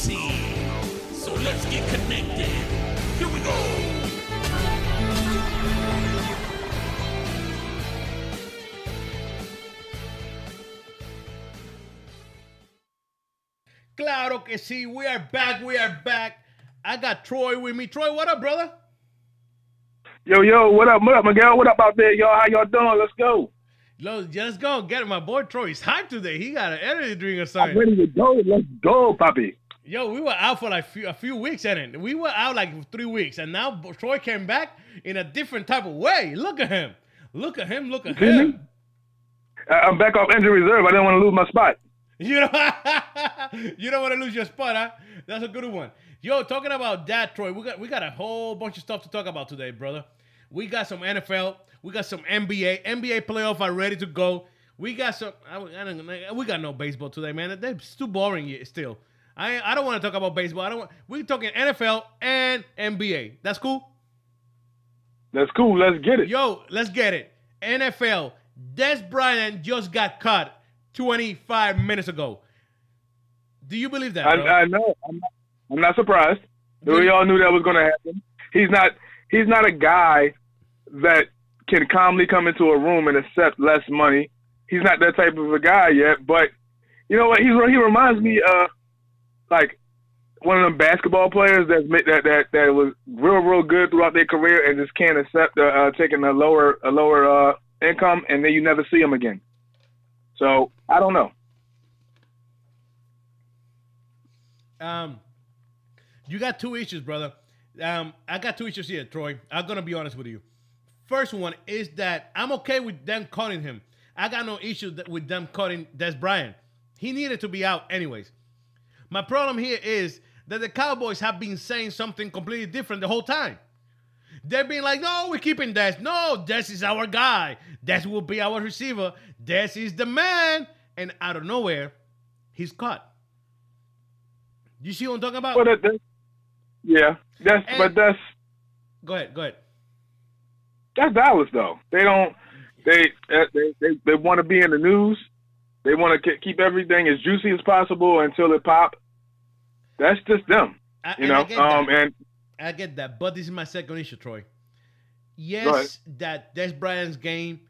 see. So let's get connected. Here we go. Claro que sí. We are back. We are back. I got Troy with me. Troy, what up, brother? Yo, yo, what up, Miguel? What up out there, y'all? How y'all doing? Let's go. Let's go. Get it. My boy Troy's hyped today. He got an energy drink or something. I'm ready to go. Let's go, papi. Yo, we were out for like a few weeks, and we were out like 3 weeks, and now Troy came back in a different type of way. Look at him. Look at him. Look at him. I'm back off injury reserve. I didn't want to lose my spot. You know, you don't want to lose your spot, huh? That's a good one. Yo, talking about that, Troy, we got a whole bunch of stuff to talk about today, brother. We got some NFL. We got some NBA. NBA playoffs are ready to go. We got some. We got no baseball today, man. That's too boring still. I don't want to talk about baseball. We're talking NFL and NBA. That's cool? That's cool. Let's get it. Yo, let's get it. NFL. Dez Bryant just got cut 25 minutes ago. Do you believe that, bro? I know. I'm not surprised. We all knew that was going to happen. He's not a guy that can calmly come into a room and accept less money. He's not that type of a guy yet. But you know what? He reminds me of like one of them basketball players that was real good throughout their career and just can't accept taking a lower income, and then you never see him again. So I don't know. You got two issues, brother. I got two issues here, Troy. I'm going to be honest with you. First one is that I'm okay with them cutting him. I got no issue with them cutting Dez Bryant. He needed to be out anyways. My problem here is that the Cowboys have been saying something completely different the whole time. They've been like, no, we're keeping Dez. No, Dez is our guy. Dez will be our receiver. Dez is the man. And out of nowhere, he's cut. You see what I'm talking about? Well, yeah, that's. Go ahead. That's Dallas, though. They don't. They want to be in the news. They want to keep everything as juicy as possible until it pop. That's just them, you know. I get that, but this is my second issue, Troy. Yes, that Dez Bryant's game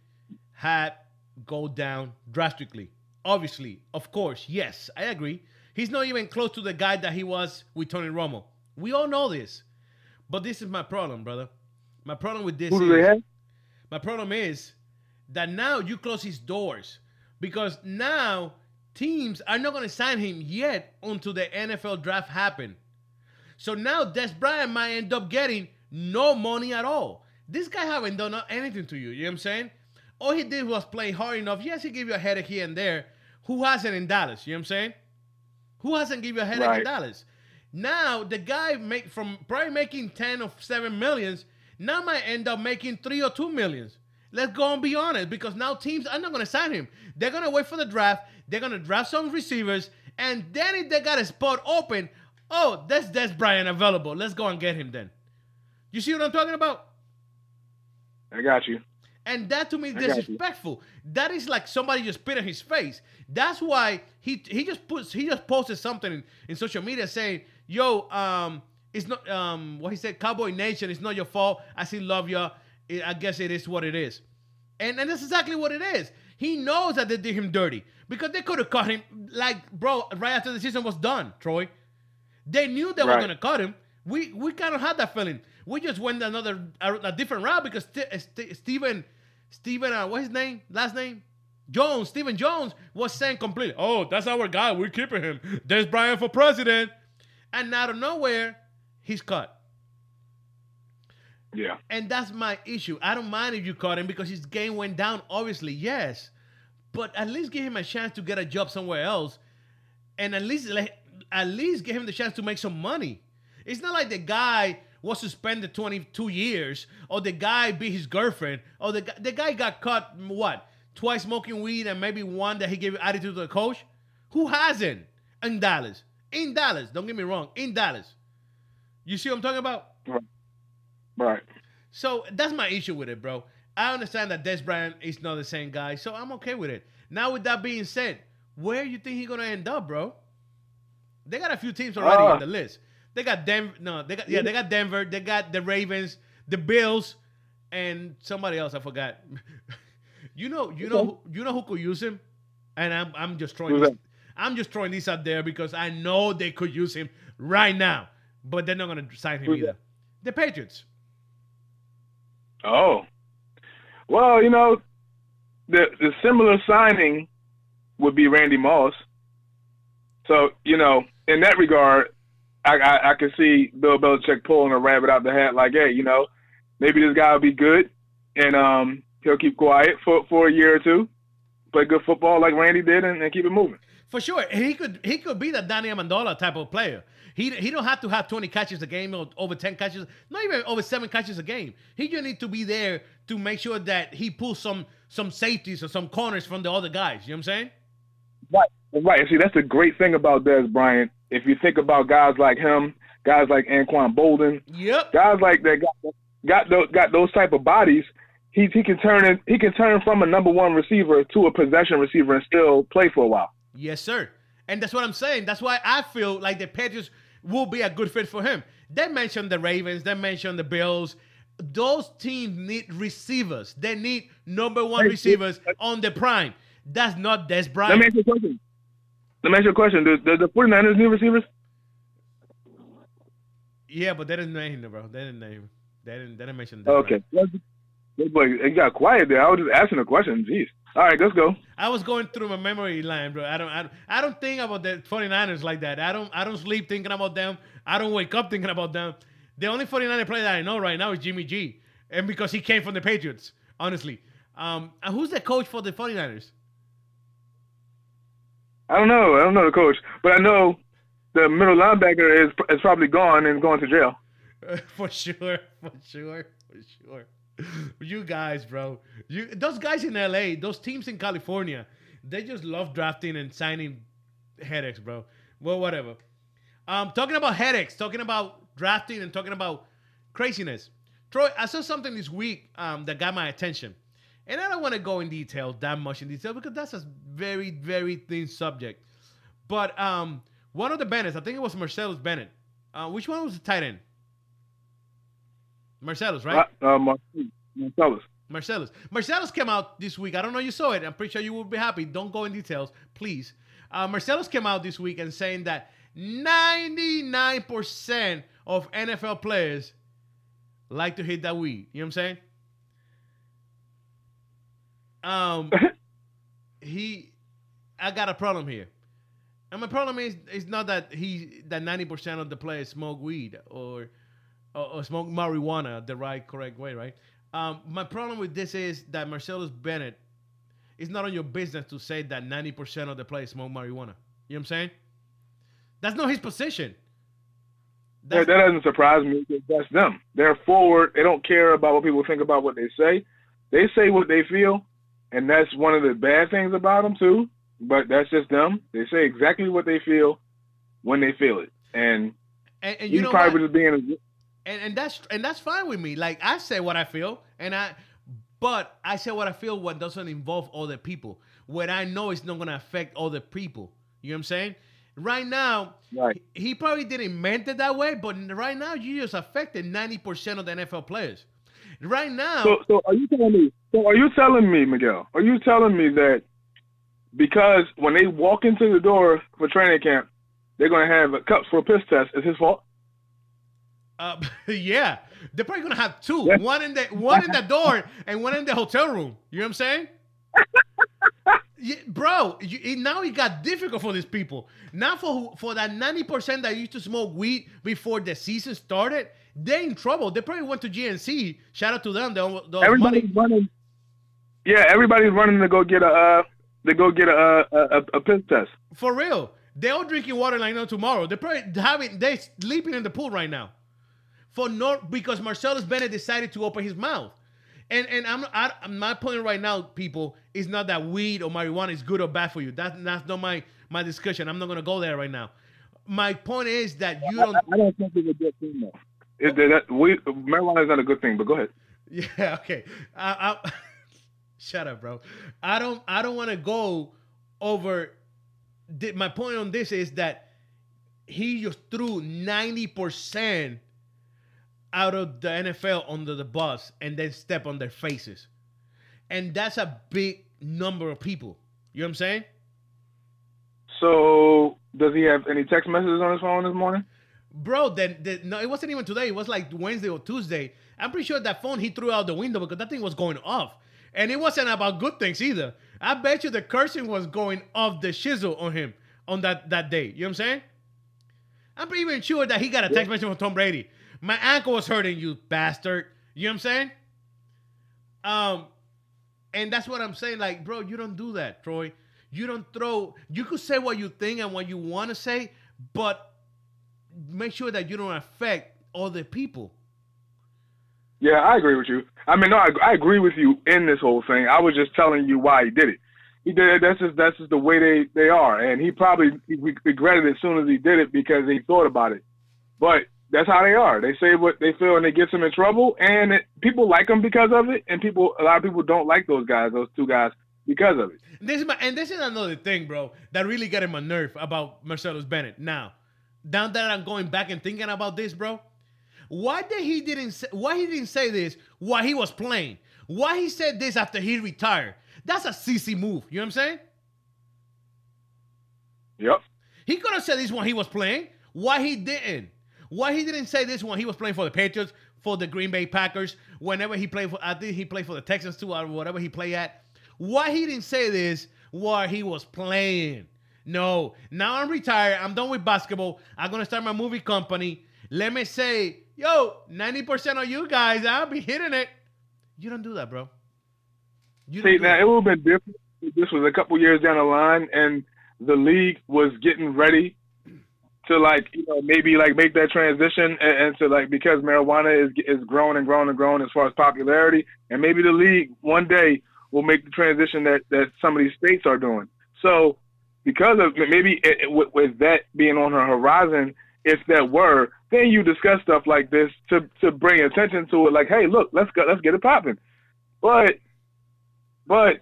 had go down drastically. Obviously, of course, yes, I agree. He's not even close to the guy that he was with Tony Romo. We all know this, but this is my problem, brother. My problem with this is that now you close his doors because now teams are not going to sign him yet until the NFL draft happen. So now Dez Bryant might end up getting no money at all. This guy haven't done anything to you. You know what I'm saying? All he did was play hard enough. Yes, he gave you a headache here and there. Who hasn't in Dallas? You know what I'm saying? Who hasn't given you a headache in Dallas? Now the guy from probably making 10 or 7 millions now might end up making 3 or 2 millions. Let's go and be honest, because now teams are not going to sign him. They're going to wait for the draft. They're going to draft some receivers, and then if they got a spot open, oh, that's Dez Bryant available. Let's go and get him then. You see what I'm talking about? I got you. And that to me is disrespectful. That is like somebody just spit in his face. That's why he just posted something in social media saying, "Yo, it's not what he said. Cowboy Nation, it's not your fault. I still love you. I guess it is what it is." And that's exactly what it is. He knows that they did him dirty because they could have cut him like bro right after the season was done. Troy, they knew they were gonna cut him. We kind of had that feeling. We just went a different route because Stephen, what's his name? Last name? Jones. Stephen Jones was saying completely, oh, that's our guy. We're keeping him. There's Bryant for president. And out of nowhere, he's cut. Yeah. And that's my issue. I don't mind if you cut him because his game went down, obviously, yes. But at least give him a chance to get a job somewhere else. And at least give him the chance to make some money. It's not like the guy was suspended 22 years, or the guy beat his girlfriend, or the guy got caught, what, twice smoking weed and maybe one that he gave attitude to the coach? Who hasn't? In Dallas. In Dallas. Don't get me wrong. In Dallas. You see what I'm talking about? Right. So that's my issue with it, bro. I understand that Dez Bryant is not the same guy, so I'm okay with it. Now, with that being said, where do you think he's going to end up, bro? They got a few teams already on the list. They got Denver. No, they got they got Denver. They got the Ravens, the Bills, and somebody else I forgot. you know who could use him, and I'm just throwing this, I'm just throwing these out there because I know they could use him right now, but they're not gonna sign him either. The Patriots. Oh, well, you know, the similar signing would be Randy Moss. So, you know, in that regard, I can see Bill Belichick pulling a rabbit out the hat like, hey, you know, maybe this guy will be good and he'll keep quiet for a year or two, play good football like Randy did and keep it moving. For sure. He could be the Danny Amendola type of player. He don't have to have 20 catches a game or over 10 catches, not even over 7 catches a game. He just needs to be there to make sure that he pulls some safeties or some corners from the other guys. You know what I'm saying? Right. See, that's the great thing about Dez Bryant. If you think about guys like him, guys like Anquan Bolden, guys like that got those type of bodies. He can turn from a number one receiver to a possession receiver and still play for a while. Yes, sir. And that's what I'm saying. That's why I feel like the Patriots will be a good fit for him. They mentioned the Ravens. They mentioned the Bills. Those teams need receivers. They need number one receivers on the prime. That's not Dez Bryant. Let me ask you a question. The 49ers need receivers? Yeah, but they didn't name him, bro. They didn't mention that. Okay. It got quiet there. I was just asking a question. Jeez. All right, let's go. I was going through my memory line, bro. I don't think about the 49ers like that. I don't sleep thinking about them. I don't wake up thinking about them. The only 49er player that I know right now is Jimmy G, and because he came from the Patriots, honestly. And who's the coach for the 49ers? I don't know the coach, but I know the middle linebacker is probably gone and going to jail. For sure. You guys, bro. Those guys in LA, those teams in California, they just love drafting and signing headaches, bro. Well, whatever. Talking about headaches, talking about drafting and talking about craziness. Troy, I saw something this week that got my attention. And I don't want to go in detail, that much in detail, because that's a very, very thin subject. But one of the Bennetts, I think it was Martellus Bennett. Which one was the tight end? Marcellus, right? Marcellus. Marcellus came out this week. I don't know if you saw it. I'm pretty sure you would be happy. Don't go in details, please. Marcellus came out this week and saying that 99% of NFL players like to hit that weed. You know what I'm saying? I got a problem here. And my problem is it's not that 90% of the players smoke weed or smoke marijuana the correct way, right? My problem with this is that Martellus Bennett, it's not on your business to say that 90% of the players smoke marijuana. You know what I'm saying? That's not his position. That doesn't surprise me. That's them. They're forward. They don't care about what people think about what they say. They say what they feel, and that's one of the bad things about them, too. But that's just them. They say exactly what they feel when they feel it. And you know probably just being a... And that's fine with me. Like, I say what I feel, but I say what I feel when it doesn't involve other people, when I know it's not going to affect other people. You know what I'm saying? Right now, He probably didn't meant it that way, but right now you just affected 90% of the NFL players. Right now. So are you telling me, Miguel? Are you telling me that because when they walk into the door for training camp, they're going to have cups for a piss test? Is his fault? Yeah, they're probably gonna have two, one in the door and one in the hotel room. You know what I'm saying? Yeah, bro, now it got difficult for these people. Now for that 90% that used to smoke weed before the season started, they're in trouble. They probably went to GNC. Shout out to them. Everybody's running. Yeah, everybody's running to go get a piss test. For real, they're all drinking water like no tomorrow. They're probably they're sleeping in the pool right now. Because Martellus Bennett decided to open his mouth. And my point right now, people, is not that weed or marijuana is good or bad for you. That's not my discussion. I'm not going to go there right now. My point is that you don't... I don't think it's a good thing, though. Marijuana is not a good thing, but go ahead. Yeah, okay. Shut up, bro. I don't want to go over... My point on this is that he just threw 90% out of the NFL under the bus and then step on their faces. And that's a big number of people. You know what I'm saying? So, does he have any text messages on his phone this morning? Bro, no, it wasn't even today. It was like Wednesday or Tuesday. I'm pretty sure that phone he threw out the window because that thing was going off. And it wasn't about good things either. I bet you the cursing was going off the shizzle on him on that day. You know what I'm saying? I'm pretty even sure that he got a text message from Tom Brady. My ankle was hurting, you bastard. You know what I'm saying? And that's what I'm saying. Like, bro, you don't do that, Troy. You don't throw. You could say what you think and what you want to say, but make sure that you don't affect other people. Yeah, I agree with you. I mean, no, I agree with you in this whole thing. I was just telling you why he did it. He did it. That's just the way they are. And he probably regretted it as soon as he did it because he thought about it. But that's how they are. They say what they feel and it gets them in trouble. And people like them because of it. And a lot of people don't like those guys, those two guys, because of it. This is another thing, bro, that really got in my nerve about Martellus Bennett. Now that I'm going back and thinking about this, bro, why he didn't say this while he was playing? Why he said this after he retired? That's a sissy move. You know what I'm saying? Yep. He could have said this when he was playing. Why he didn't? Why he didn't say this when he was playing for the Patriots, for the Green Bay Packers, whenever he played for, I think he played for the Texans too, or whatever he played at. Why he didn't say this while he was playing? No. Now I'm retired. I'm done with basketball. I'm going to start my movie company. Let me say, yo, 90% of you guys, I'll be hitting it. You don't do that, bro. See, now it would have been different if this was a couple years down the line and the league was getting ready to, like, you know, maybe, like, make that transition and to, like, because marijuana is grown and grown and grown as far as popularity, and maybe the league one day will make the transition that some of these states are doing. So because of maybe with that being on her horizon, if that were, then you discuss stuff like this to bring attention to it, like, hey, look, let's get it popping. But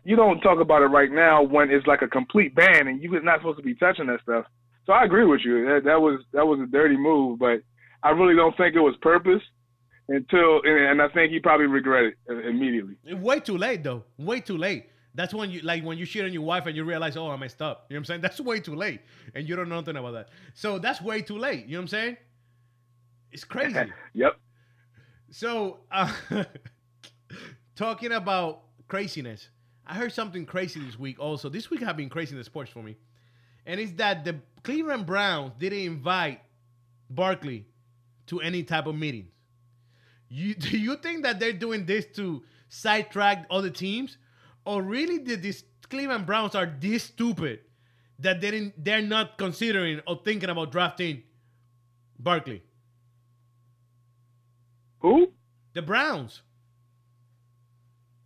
you don't talk about it right now when it's like a complete ban and you're not supposed to be touching that stuff. So I agree with you. That was a dirty move, but I really don't think it was purpose and I think he probably regretted it immediately. Way too late, though. Way too late. That's when you, like, when you shit on your wife and you realize, oh, I messed up. You know what I'm saying? That's way too late. And you don't know nothing about that. So that's way too late. You know what I'm saying? It's crazy. Yep. So talking about craziness, I heard something crazy this week also. This week have been crazy in the sports for me. And it's that the Cleveland Browns didn't invite Barkley to any type of meetings. Do you think that they're doing this to sidetrack other teams? Or really, did these Cleveland Browns are this stupid that they're not considering or thinking about drafting Barkley? Who? The Browns.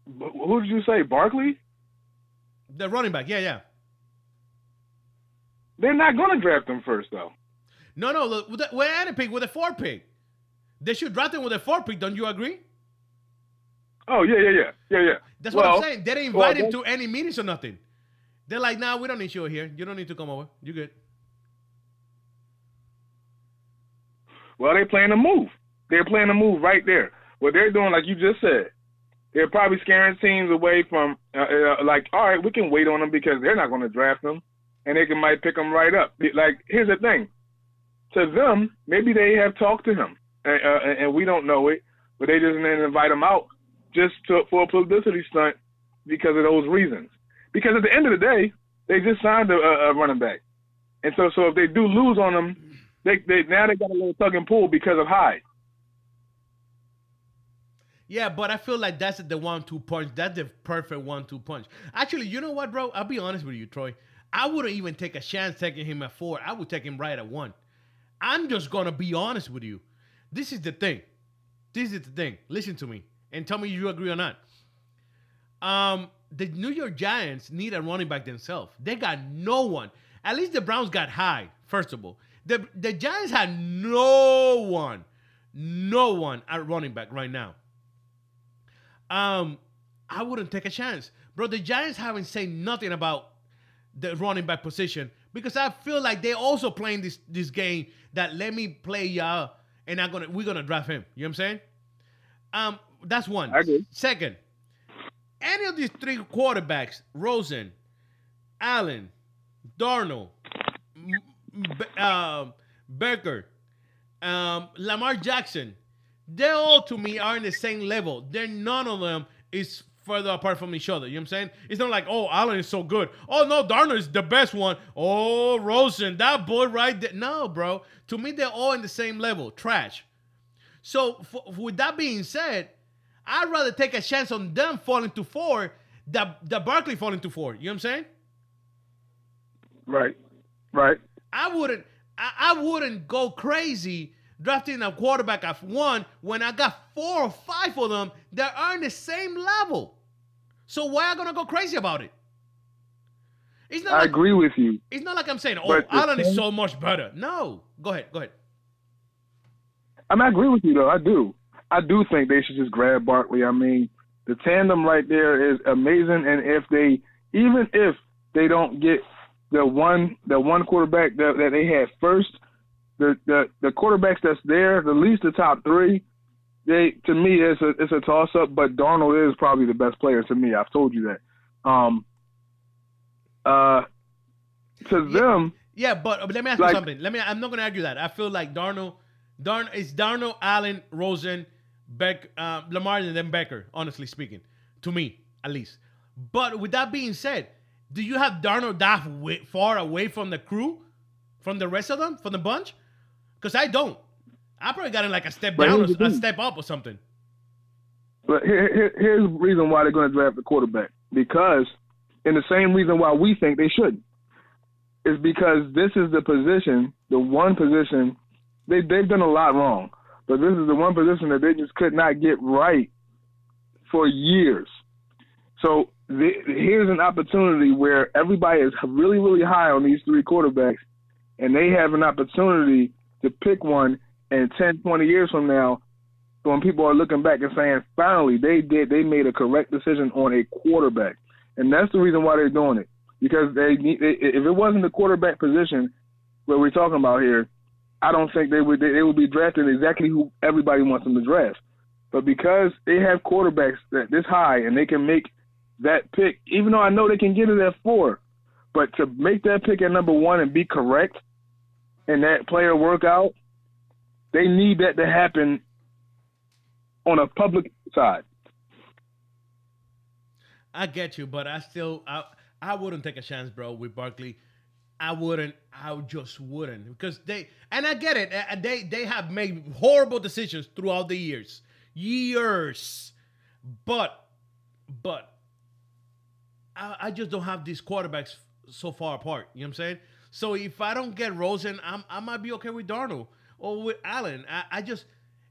Who did you say, Barkley? The running back, yeah. They're not going to draft him first, though. No, look, we're at a pick with a 4 pick. They should draft him with a 4 pick, don't you agree? Oh, yeah. That's what I'm saying. They didn't invite him to any meetings or nothing. They're like, nah, we don't need you here. You don't need to come over. You good. Well, they're playing a move. They're playing a move right there. What they're doing, like you just said, they're probably scaring teams away from, like, all right, we can wait on them because they're not going to draft them, and they might pick them right up. Like, here's the thing. To them, maybe they have talked to him, and we don't know it, but they just didn't invite him out. Just for a publicity stunt because of those reasons. Because at the end of the day, they just signed a running back. And so if they do lose on them, they got a little tug and pull because of Hyde. Yeah, but I feel like that's the 1-2 punch. That's the perfect 1-2 punch. Actually, you know what, bro? I'll be honest with you, Troy. I wouldn't even take a chance taking him at 4. I would take him right at 1. I'm just going to be honest with you. This is the thing. Listen to me. And tell me if you agree or not. The New York Giants need a running back themselves. They got no one. At least the Browns got Hyde, first of all. The Giants had no one at running back right now. I wouldn't take a chance. Bro, the Giants haven't said nothing about the running back position because I feel like they're also playing this game that let me play y'all, and we're gonna draft him. You know what I'm saying? That's one. Second, any of these three quarterbacks, Rosen, Allen, Darnold, Baker, Lamar Jackson, they all to me are in the same level. They're none of them is further apart from each other. You know what I'm saying? It's not like, oh, Allen is so good. Oh, no, Darnold is the best one. Oh, Rosen, that boy right there. No, bro. To me, they're all in the same level. Trash. So with that being said, I'd rather take a chance on them falling to 4 than Barkley falling to 4. You know what I'm saying? Right. Right. I wouldn't go crazy drafting a quarterback at 1 when I got 4 or 5 of them that are on the same level. So why am I gonna go crazy about it? It's not. I agree with you. It's not like I'm saying, oh, Allen is so much better. No. Go ahead. I mean, I agree with you though. I do think they should just grab Barkley. I mean, the tandem right there is amazing, and even if they don't get the one quarterback that they had first, the quarterbacks that's there, at least the top 3, they, to me, it's a toss up. But Darnold is probably the best player to me. I've told you that. To them, yeah. But let me ask you something. I'm not gonna argue that. I feel like Darnold, Allen, Rosen, Lamar, and then Becker. Honestly speaking, to me at least. But with that being said, do you have Darnold that far away from the crew, from the rest of them, from the bunch? Because I don't. I probably got him like a step down or a step up or something. But here's the reason why they're going to draft the quarterback. Because, and the same reason why we think they shouldn't, is because this is the position, the one position, they've done a lot wrong. But this is the one position that they just could not get right for years. So here's an opportunity where everybody is really, really high on these three quarterbacks, and they have an opportunity to pick one, and 10, 20 years from now, when people are looking back and saying, finally, they made a correct decision on a quarterback. And that's the reason why they're doing it, because if it wasn't the quarterback position that we're talking about here, I don't think they would be drafting exactly who everybody wants them to draft. But because they have quarterbacks that this high and they can make that pick, even though I know they can get it at 4, but to make that pick at number 1 and be correct and that player work out, they need that to happen on a public side. I get you, but I wouldn't take a chance, bro, with Barkley. I just wouldn't because I get it. They have made horrible decisions throughout the years, but I just don't have these quarterbacks so far apart. You know what I'm saying? So if I don't get Rosen, I might be okay with Darnold or with Allen.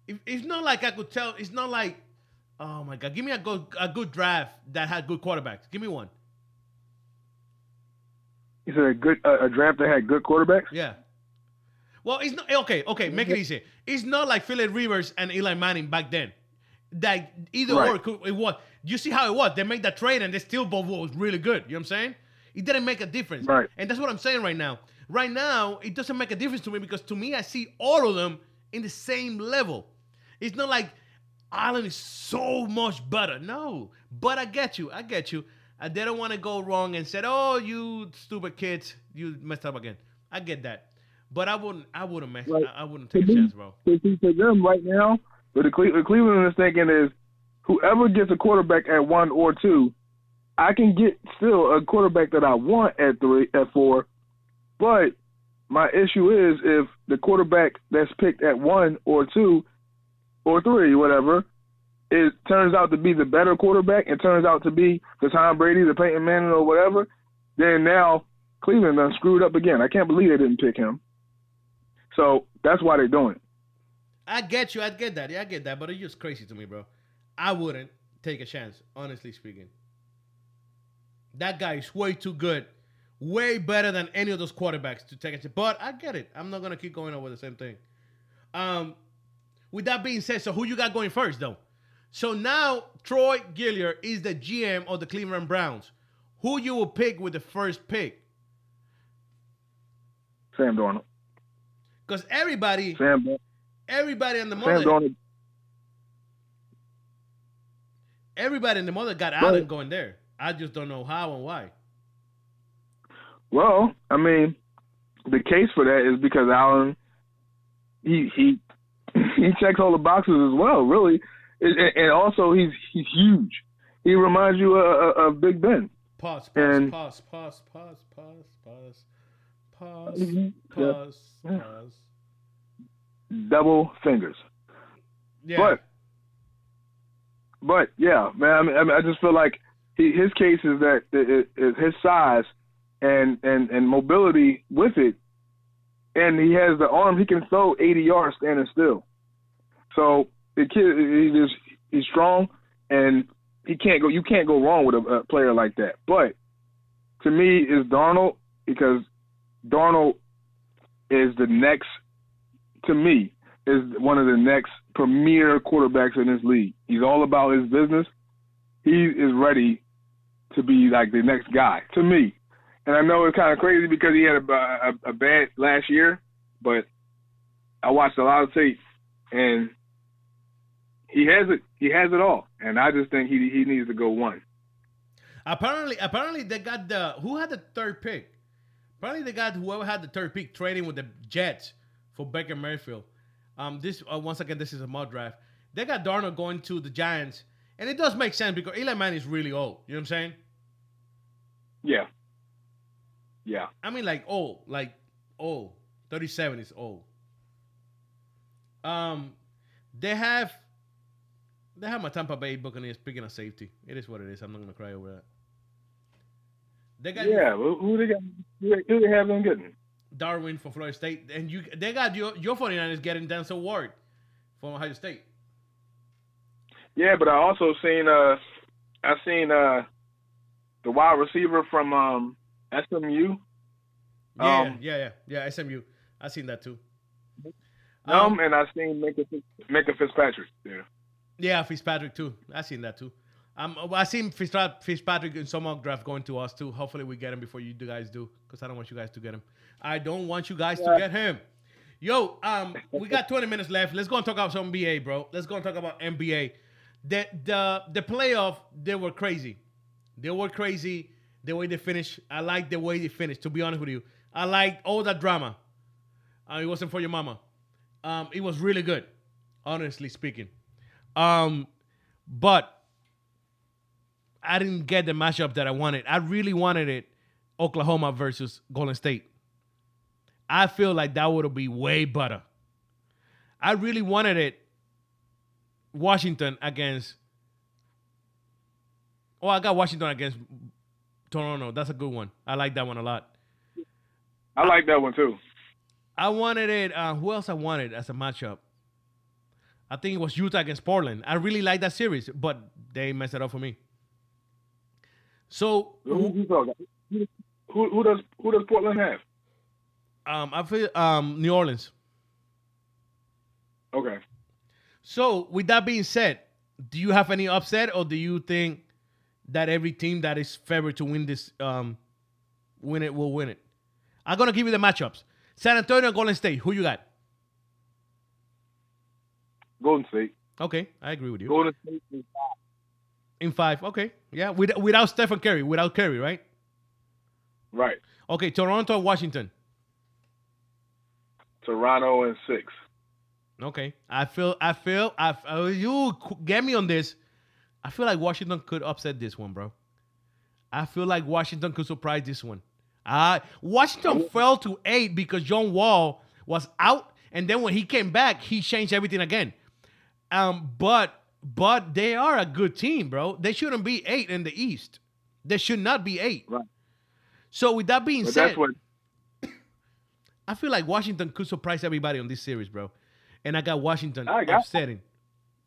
It's not like I could tell. It's not like, oh my God, give me a good draft that had good quarterbacks. Give me one. Is it a draft that had good quarterbacks? Yeah. Well, it's not okay. Make it easy. It's not like Phillip Rivers and Eli Manning back then. That either right. Or it was. You see how it was? They made that trade and they still both was really good. You know what I'm saying? It didn't make a difference. Right. And that's what I'm saying right now. Right now, it doesn't make a difference to me because to me, I see all of them in the same level. It's not like Allen is so much better. No. But I get you. I didn't want to go wrong and said, oh, you stupid kids, you messed up again. I get that. But I wouldn't mess up. I wouldn't take a chance, bro. To them right now, what the Cleveland is thinking is, whoever gets a quarterback at 1 or 2, I can get still a quarterback that I want at 3, at 4. But my issue is if the quarterback that's picked at 1 or 2 or 3, whatever, it turns out to be the better quarterback, it turns out to be the Tom Brady, the Peyton Manning, or whatever, then now Cleveland done screwed up again. I can't believe they didn't pick him. So that's why they're doing it. I get you. I get that. Yeah, I get that. But it's just crazy to me, bro. I wouldn't take a chance, honestly speaking. That guy is way too good, way better than any of those quarterbacks to take a chance. But I get it. I'm not going to keep going over the same thing. With that being said, so who you got going first, though? So now Troy Gilliard is the GM of the Cleveland Browns. Who you will pick with the first pick? Sam Darnold. Because everybody and the mother got out and going there. I just don't know how and why. Well, I mean, the case for that is because Allen, he checks all the boxes as well, really. And also, he's huge. He reminds you of Big Ben. Pause. Double fingers. Yeah. But yeah, man. I mean, I just feel like his case is that his size and mobility with it, and he has the arm. He can throw 80 yards standing still. So the kid, he's strong, and he can't go. You can't go wrong with a player like that. But to me, it's Darnold, because Darnold is the next. To me, is one of the next premier quarterbacks in this league. He's all about his business. He is ready to be like the next guy, to me. And I know it's kind of crazy because he had a bad last year, but I watched a lot of tape, and he has it. He has it all. And I just think he needs to go one. Apparently they got who had the third pick? Apparently they got whoever had the third pick trading with the Jets for Baker Mayfield. Once again, this is a mock draft. They got Darnold going to the Giants, and it does make sense because Eli Manning is really old. You know what I'm saying? Yeah. Yeah. I mean, like old. 37 is old. They have my Tampa Bay Buccaneers picking a safety. It is what it is. I'm not gonna cry over that. They got Who they have them getting? Darwin for Florida State, and they got your 49ers getting Denzel Ward from Ohio State. Yeah, but I also seen the wide receiver from SMU. Yeah, SMU. I seen that too. And I seen Mika Fitzpatrick. Yeah, Fitzpatrick too. I seen that too. I seen Fitzpatrick in some mock draft going to us too. Hopefully we get him before you guys do, because I don't want you guys to get him. I don't want you guys to get him. Yo, we got 20 minutes left. Let's go and talk about some NBA, bro. Let's go and talk about NBA. The playoff, they were crazy. The way they finished. I like the way they finished, to be honest with you. I liked all that drama. It wasn't for your mama. It was really good, honestly speaking. But I didn't get the matchup that I wanted. I really wanted it, Oklahoma versus Golden State. I feel like that would be way better. I really wanted it, Washington against... Oh, I got Washington against Toronto. That's a good one. I like that one a lot. I like that one too. I wanted it... who else I wanted as a matchup? I think it was Utah against Portland. I really liked that series, but they messed it up for me. So who does Portland have? I feel New Orleans. Okay. So with that being said, do you have any upset, or do you think that every team that is favored to win this will win it? I'm gonna give you the matchups. San Antonio and Golden State. Who you got? Golden State. Okay, I agree with you. Golden State is hot. In five, okay. Yeah, without Stephen Curry, right? Right. Okay, Toronto and Washington. Toronto and six. Okay. I feel you get me on this. I feel like Washington could upset this one, bro. I feel like Washington could surprise this one. Washington fell to 8 because John Wall was out, and then when he came back, he changed everything again. But they are a good team, bro. They shouldn't be 8 in the East. They should not be 8. Right. So with that being said, I feel like Washington could surprise everybody on this series, bro. And I got Washington upsetting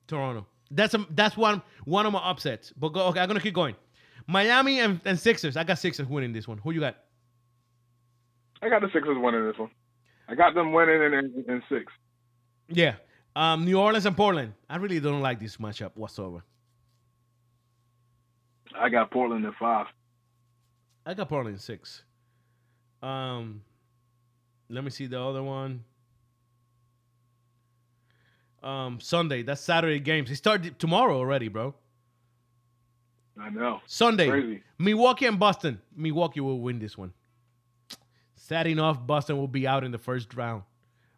Toronto. That's one of my upsets. But okay, I'm going to keep going. Miami and Sixers. I got Sixers winning this one. Who you got? I got the Sixers winning this one. I got them winning in 6. Yeah. New Orleans and Portland. I really don't like this matchup whatsoever. I got Portland at 5. I got Portland at 6. Let me see the other one. Sunday. That's Saturday games. It started tomorrow already, bro. I know. Sunday. Crazy. Milwaukee and Boston. Milwaukee will win this one. Sad enough, Boston will be out in the first round.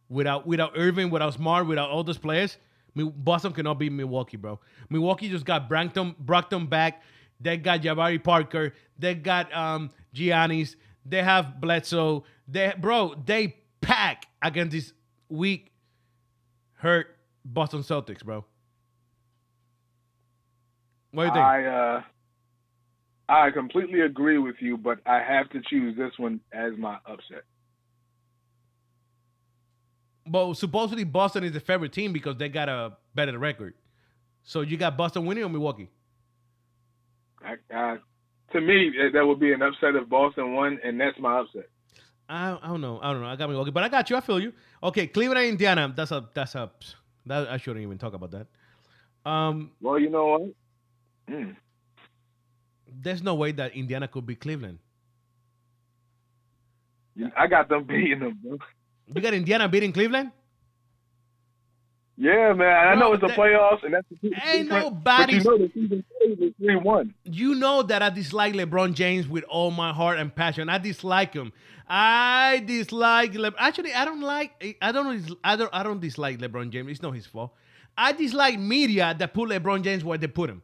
Without Irving, without Smart, without all those players, Boston cannot beat Milwaukee, bro. Milwaukee just got Brockton back. They got Jabari Parker. They got Giannis. They have Bledsoe. They pack against this weak, hurt Boston Celtics, bro. What do you think? I completely agree with you, but I have to choose this one as my upset. But supposedly Boston is the favorite team because they got a better record. So you got Boston winning or Milwaukee? To me, that would be an upset if Boston won, and that's my upset. I don't know. I got Milwaukee, but I got you. I feel you. Okay, Cleveland, Indiana. That I shouldn't even talk about that. Well, you know what? There's no way that Indiana could beat Cleveland. I got them beating them, bro. You got Indiana beating Cleveland? Yeah, man. I know it's the playoffs, and that's the season. Ain't nobody. You know that I dislike LeBron James with all my heart and passion. I dislike him. I dislike Actually, I don't dislike LeBron James. It's not his fault. I dislike media that put LeBron James where they put him.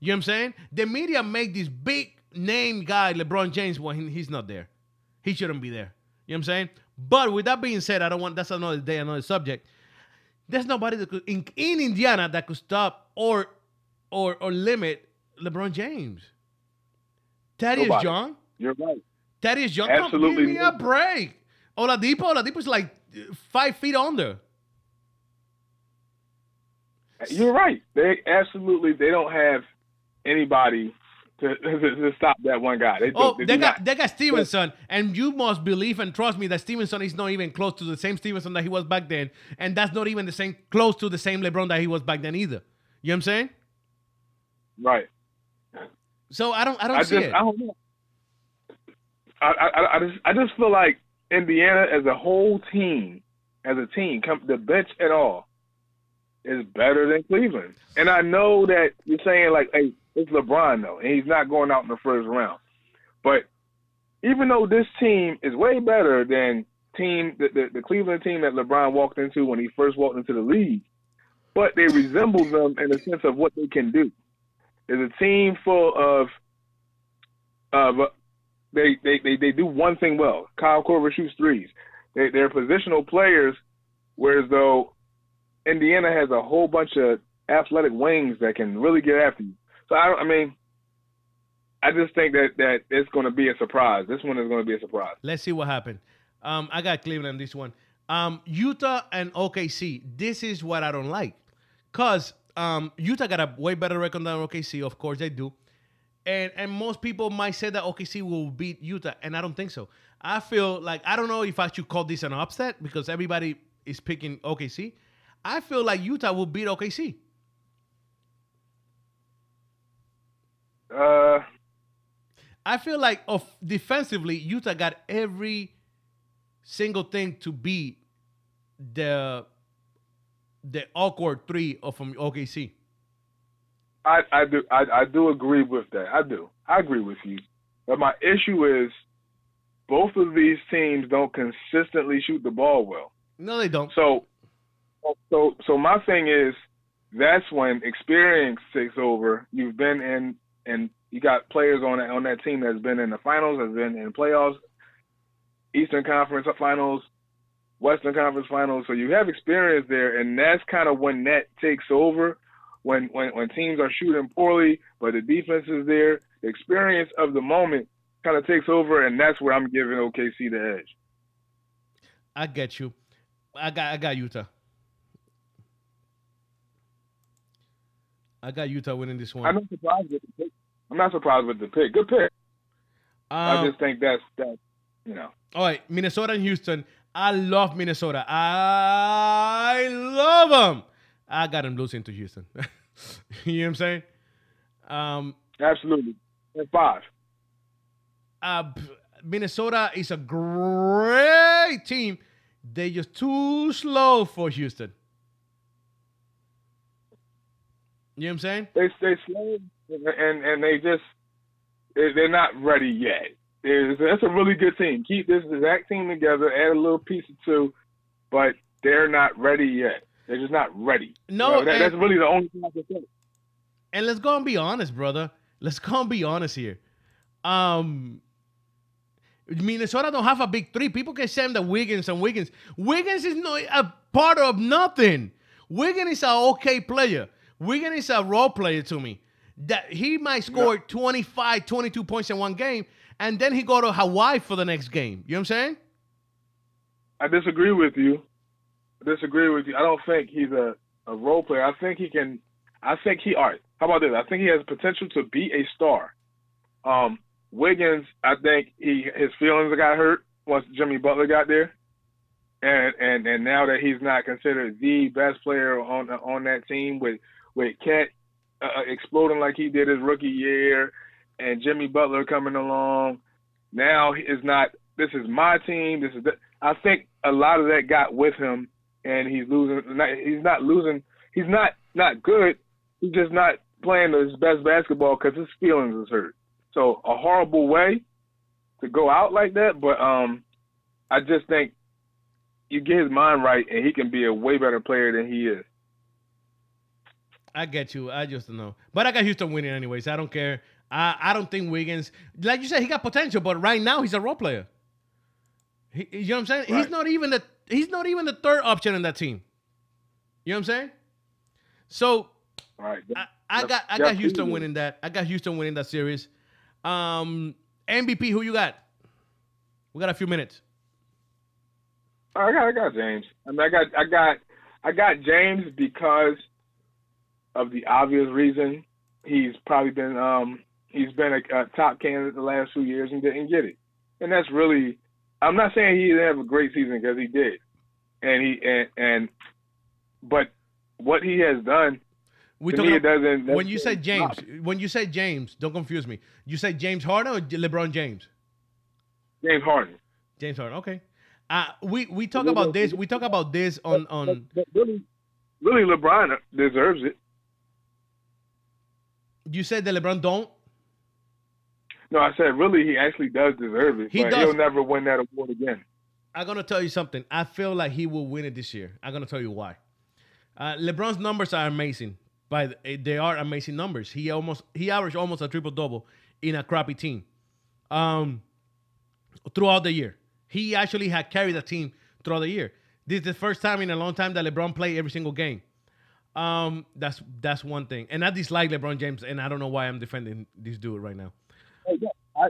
You know what I'm saying? The media make this big name guy, LeBron James, when he's not there. He shouldn't be there. You know what I'm saying? But with that being said, that's another day, another subject. There's nobody that could, in Indiana that could stop or limit LeBron James. Thaddeus Young. You're right. Thaddeus Young. Absolutely. Give me a break. Oladipo's like 5 feet under. You're right. They don't have anybody to stop that one guy. They got Stevenson, and you must believe and trust me that Stevenson is not even close to the same Stevenson that he was back then, and that's not even close to the same LeBron that he was back then either. You know what I'm saying? Right. So I don't see it. I just feel like Indiana as a whole team, the bench at all, is better than Cleveland. And I know that you're saying like, hey, it's LeBron, though, and he's not going out in the first round. But even though this team is way better than the Cleveland team that LeBron walked into when he first walked into the league, but they resemble them in the sense of what they can do. It's a team full of they do one thing well. Kyle Korver shoots threes. They're positional players, whereas though Indiana has a whole bunch of athletic wings that can really get after you. So, I just think that it's going to be a surprise. This one is going to be a surprise. Let's see what happens. I got Cleveland this one. Utah and OKC. This is what I don't like. Because Utah got a way better record than OKC. Of course, they do. And most people might say that OKC will beat Utah. And I don't think so. I feel like, I don't know if I should call this an upset because everybody is picking OKC. I feel like Utah will beat OKC. I feel like defensively, Utah got every single thing to beat the awkward three from OKC. I do agree with that. I agree with you. But my issue is both of these teams don't consistently shoot the ball well. No, they don't. So my thing is that's when experience takes over. You've been in. And you got players on that team that's been in the finals, has been in playoffs, Eastern Conference finals, Western Conference finals. So you have experience there, and that's kind of when that takes over, when teams are shooting poorly, but the defense is there. The experience of the moment kind of takes over, and that's where I'm giving OKC the edge. I get you. I got Utah. I got Utah winning this one. I'm not surprised with the pick. Good pick. I just think that's you know. All right, Minnesota and Houston. I love Minnesota. I love them. I got them losing to Houston. You know what I'm saying? Absolutely. That's 5. Minnesota is a great team. They're just too slow for Houston. You know what I'm saying? They're slow, and they're not ready yet. That's a really good team. Keep this exact team together, add a little piece or two, but they're not ready yet. They're just not ready. No, you know, that's really the only thing I can say. And let's go and be honest, brother. Let's go and be honest here. Minnesota don't have a big three. People can say that Wiggins and Wiggins. Wiggins is not a part of nothing. Wiggins is an okay player. Wiggins is a role player to me. That he might score 25, 22 points in one game, and then he go to Hawaii for the next game. You know what I'm saying? I disagree with you. I don't think he's a role player. I think he can. All right. How about this? I think he has potential to be a star. Wiggins, I think his feelings got hurt once Jimmy Butler got there, and now that he's not considered the best player on that team with Cat exploding like he did his rookie year, and Jimmy Butler coming along, now is not. This is my team. This is. I think a lot of that got with him, and he's losing. He's not losing. He's not good. He's just not playing his best basketball because his feelings is hurt. So a horrible way to go out like that, but I just think you get his mind right, and he can be a way better player than he is. I get you. I just don't know. But I got Houston winning anyways. I don't care. I don't think Wiggins, like you said, he got potential, but right now he's a role player. You know what I'm saying? Right. He's not even the third option in that team. You know what I'm saying? So right. I got Houston winning that. I got Houston winning that series. MVP, who you got? We got a few minutes. I got James. I mean, I got James because of the obvious reason. He's probably been a top candidate the last few years and didn't get it, and that's really. I'm not saying he didn't have a great season because he did, but what he has done. When you say James, don't confuse me. You say James Harden or LeBron James? James Harden. James Harden. Okay. We talk about this. We talk about this on. Really, LeBron deserves it. You said that LeBron don't. No, I said really. He actually does deserve it. He does. He'll never win that award again. I'm gonna tell you something. I feel like he will win it this year. I'm gonna tell you why. LeBron's numbers are amazing. They are amazing numbers. He averaged almost a triple-double in a crappy team throughout the year. He actually had carried the team throughout the year. This is the first time in a long time that LeBron played every single game. That's one thing. And I dislike LeBron James, and I don't know why I'm defending this dude right now.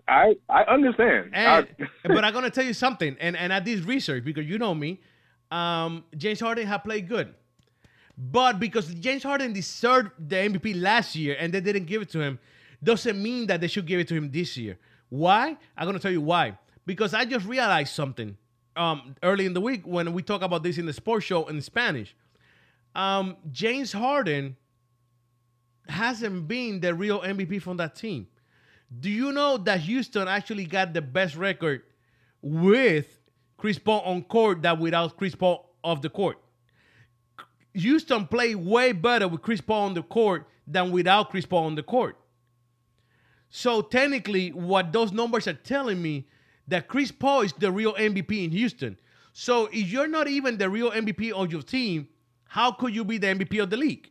I understand. But I'm going to tell you something, and I did research because you know me. James Harden had played good. But because James Harden deserved the MVP last year and they didn't give it to him, doesn't mean that they should give it to him this year. Why? I'm going to tell you why. Because I just realized something early in the week when we talk about this in the sports show in Spanish. James Harden hasn't been the real MVP from that team. Do you know that Houston actually got the best record with Chris Paul on court than without Chris Paul off the court? Houston played way better with Chris Paul on the court than without Chris Paul on the court. So technically, what those numbers are telling me, that Chris Paul is the real MVP in Houston. So if you're not even the real MVP of your team, how could you be the MVP of the league?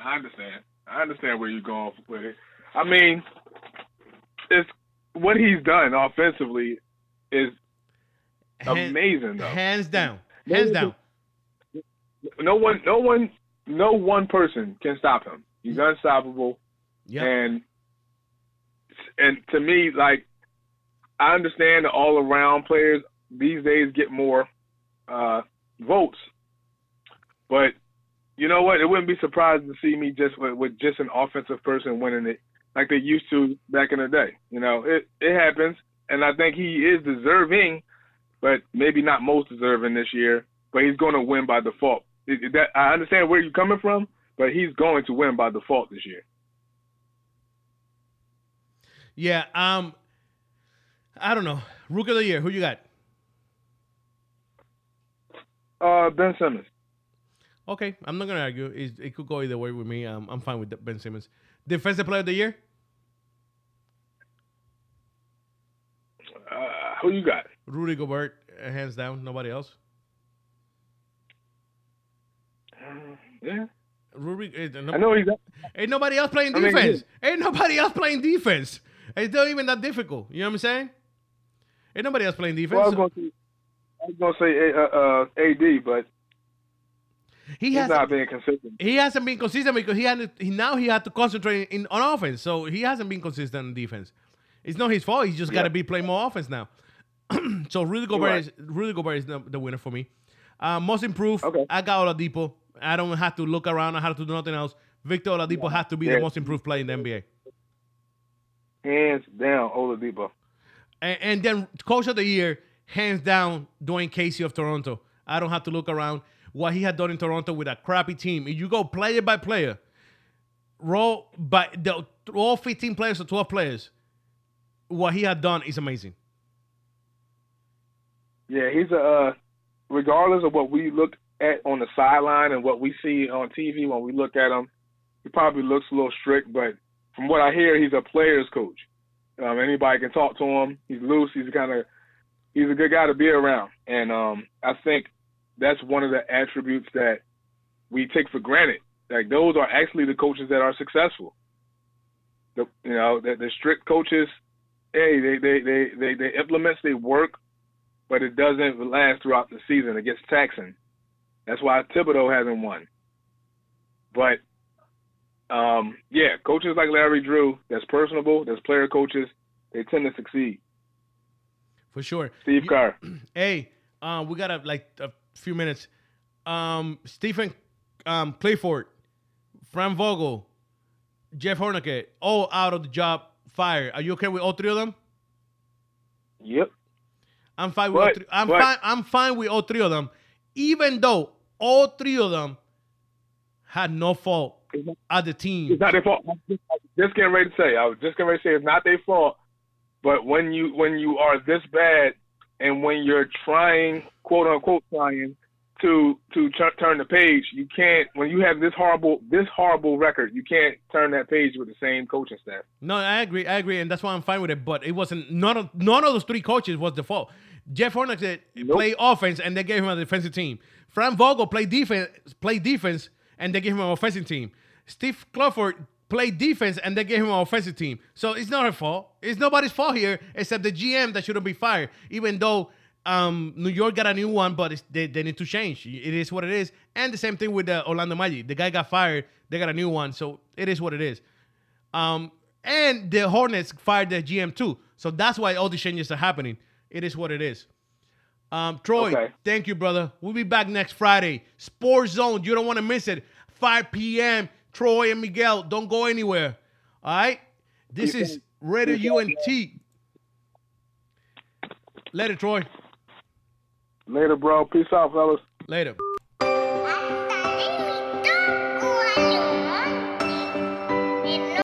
I understand where you're going with it. I mean, it's what he's done offensively is amazing, though. Hands down. No one person can stop him. He's unstoppable. Yep. And to me, like, I understand that all around players these days get more votes, but you know what? It wouldn't be surprising to see me just with just an offensive person winning it like they used to back in the day. You know, it happens, and I think he is deserving. But maybe not most deserving this year, but he's going to win by default. I understand where you're coming from, but he's going to win by default this year. Yeah. I don't know. Rookie of the year. Who you got? Ben Simmons. Okay, I'm not gonna argue. It could go either way with me. I'm fine with Ben Simmons. Defensive player of the year. Who you got? Rudy Gobert, hands down. Nobody else. Yeah. Rudy. I know he's. Ain't nobody else playing defense. Ain't nobody else playing defense. It's not even that difficult. You know what I'm saying? Ain't nobody else playing defense. Well, I was gonna say AD, but he hasn't been consistent because he had to concentrate on offense, so he hasn't been consistent in defense. It's not his fault. He's just got to be playing more offense now. So Rudy Gobert is the winner for me. Most improved. Okay. I got Oladipo. I don't have to look around. I have to do nothing else. Victor Oladipo has to be the most improved player in the NBA. Hands down, Oladipo. And then coach of the year, hands down, Dwayne Casey of Toronto. I don't have to look around. What he had done in Toronto with a crappy team. If you go player by player, roll by all 15 players or 12 players, what he had done is amazing. Yeah, he's regardless of what we look at on the sideline and what we see on TV when we look at him, he probably looks a little strict, but from what I hear, he's a player's coach. Anybody can talk to him. He's loose. He's a good guy to be around. And I think that's one of the attributes that we take for granted. Like, those are actually the coaches that are successful. The strict coaches, hey, they implement, they work, but it doesn't last throughout the season. It gets taxing. That's why Thibodeau hasn't won. But, coaches like Larry Drew, that's personable, that's player coaches, they tend to succeed. For sure. Steve Kerr. Hey, we got a few minutes. Stephen Clifford, Frank Vogel, Jeff Hornacek, all out of the job, fired. Are you okay with all three of them? Yep. I'm fine with all three of them, even though all three of them had no fault at the team. It's not their fault. I was just getting ready to say it's not their fault. But when you are this bad and when you're trying, quote unquote, to turn the page, you can't. When you have this horrible record, you can't turn that page with the same coaching staff. No, I agree, and that's why I'm fine with it. But it wasn't none of those three coaches was the fault. Jeff Hornacek played offense, and they gave him a defensive team. Frank Vogel played defense, and they gave him an offensive team. Steve Clifford played defense, and they gave him an offensive team. So it's not her fault. It's nobody's fault here except the GM that shouldn't be fired, even though. New York got a new one, but they need to change. It is what it is. And the same thing with the Orlando Magic. The guy got fired. They got a new one, so it is what it is. And the Hornets fired their GM too. So that's why all these changes are happening. It is what it is. Troy, Thank you, brother. We'll be back next Friday. Sports Zone, you don't want to miss it. 5 p.m. Troy and Miguel, don't go anywhere. All right? This is Radio UNT. Later, Troy. Later, bro. Peace out, fellas. Later.